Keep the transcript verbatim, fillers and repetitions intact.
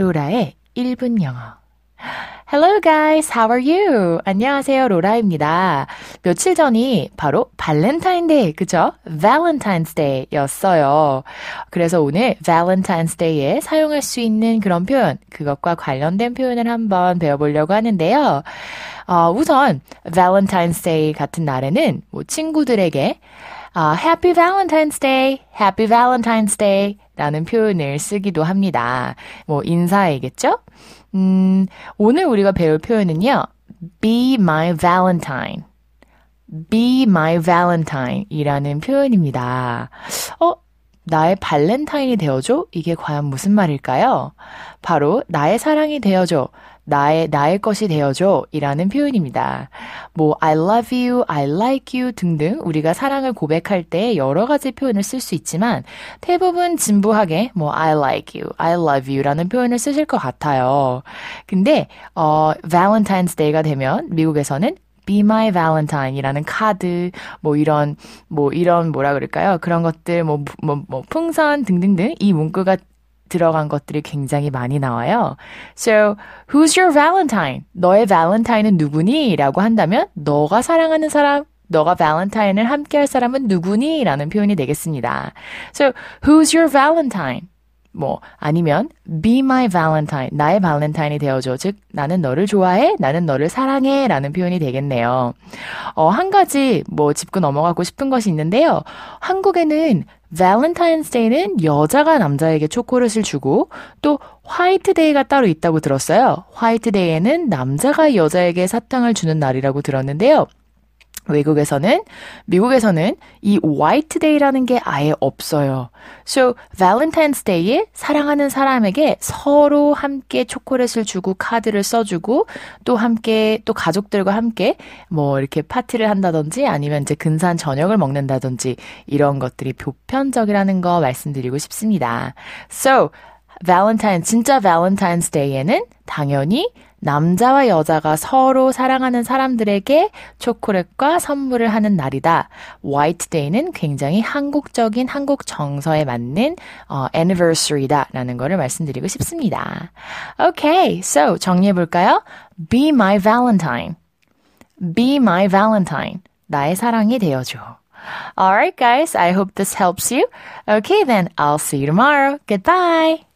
로라의 일 분 영어. Hello guys, how are you? 안녕하세요, 로라입니다. 며칠 전이 바로 발렌타인데이, 그죠? Valentine's Day였어요. 그래서 오늘 Valentine's Day에 사용할 수 있는 그런 표현, 그것과 관련된 표현을 한번 배워보려고 하는데요. 어, 우선 Valentine's Day 같은 날에는 뭐 친구들에게 어, Happy Valentine's Day, Happy Valentine's Day 라는 표현을 쓰기도 합니다. 뭐 인사이겠죠? 음, 오늘 우리가 배울 표현은요. Be my Valentine. Be my Valentine 이라는 표현입니다. 어? 나의 발렌타인이 되어줘? 이게 과연 무슨 말일까요? 바로 나의 사랑이 되어줘. 나의, 나의 것이 되어줘. 이라는 표현입니다. 뭐 I love you, I like you 등등 우리가 사랑을 고백할 때 여러 가지 표현을 쓸 수 있지만 대부분 진부하게 뭐 I like you, I love you라는 표현을 쓰실 것 같아요. 근데 어, Valentine's Day가 되면 미국에서는 Be my Valentine이라는 카드, 뭐 이런, 뭐 이런 뭐라 그럴까요? 그런 것들, 뭐, 뭐, 뭐 풍선 등등등 이 문구가 들어간 것들이 굉장히 많이 나와요. So, who's your Valentine? 너의 Valentine은 누구니? 라고 한다면 너가 사랑하는 사람, 너가 Valentine을 함께할 사람은 누구니? 라는 표현이 되겠습니다. So, who's your Valentine? 뭐 아니면 Be my Valentine, 나의 발렌타인이 되어줘. 즉 나는 너를 좋아해, 나는 너를 사랑해 라는 표현이 되겠네요. 어, 한 가지 뭐 짚고 넘어가고 싶은 것이 있는데요. 한국에는 Valentine's Day는 여자가 남자에게 초콜릿을 주고 또 화이트 데이가 따로 있다고 들었어요. 화이트 데이에는 남자가 여자에게 사탕을 주는 날이라고 들었는데요. 외국에서는, 미국에서는 이 White Day라는 게 아예 없어요. So, Valentine's Day에 사랑하는 사람에게 서로 함께 초콜릿을 주고 카드를 써주고 또 함께, 또 가족들과 함께 뭐 이렇게 파티를 한다든지 아니면 이제 근사한 저녁을 먹는다든지 이런 것들이 보편적이라는 거 말씀드리고 싶습니다. So, Valentine, 진짜 Valentine's Day에는 당연히 남자와 여자가 서로 사랑하는 사람들에게 초콜릿과 선물을 하는 날이다. White Day는 굉장히 한국적인 한국 정서에 맞는 어, anniversary다라는 거를 말씀드리고 싶습니다. Okay, so 정리해볼까요? Be my Valentine. Be my Valentine. 나의 사랑이 되어줘. Alright guys, I hope this helps you. Okay then, I'll see you tomorrow. Goodbye.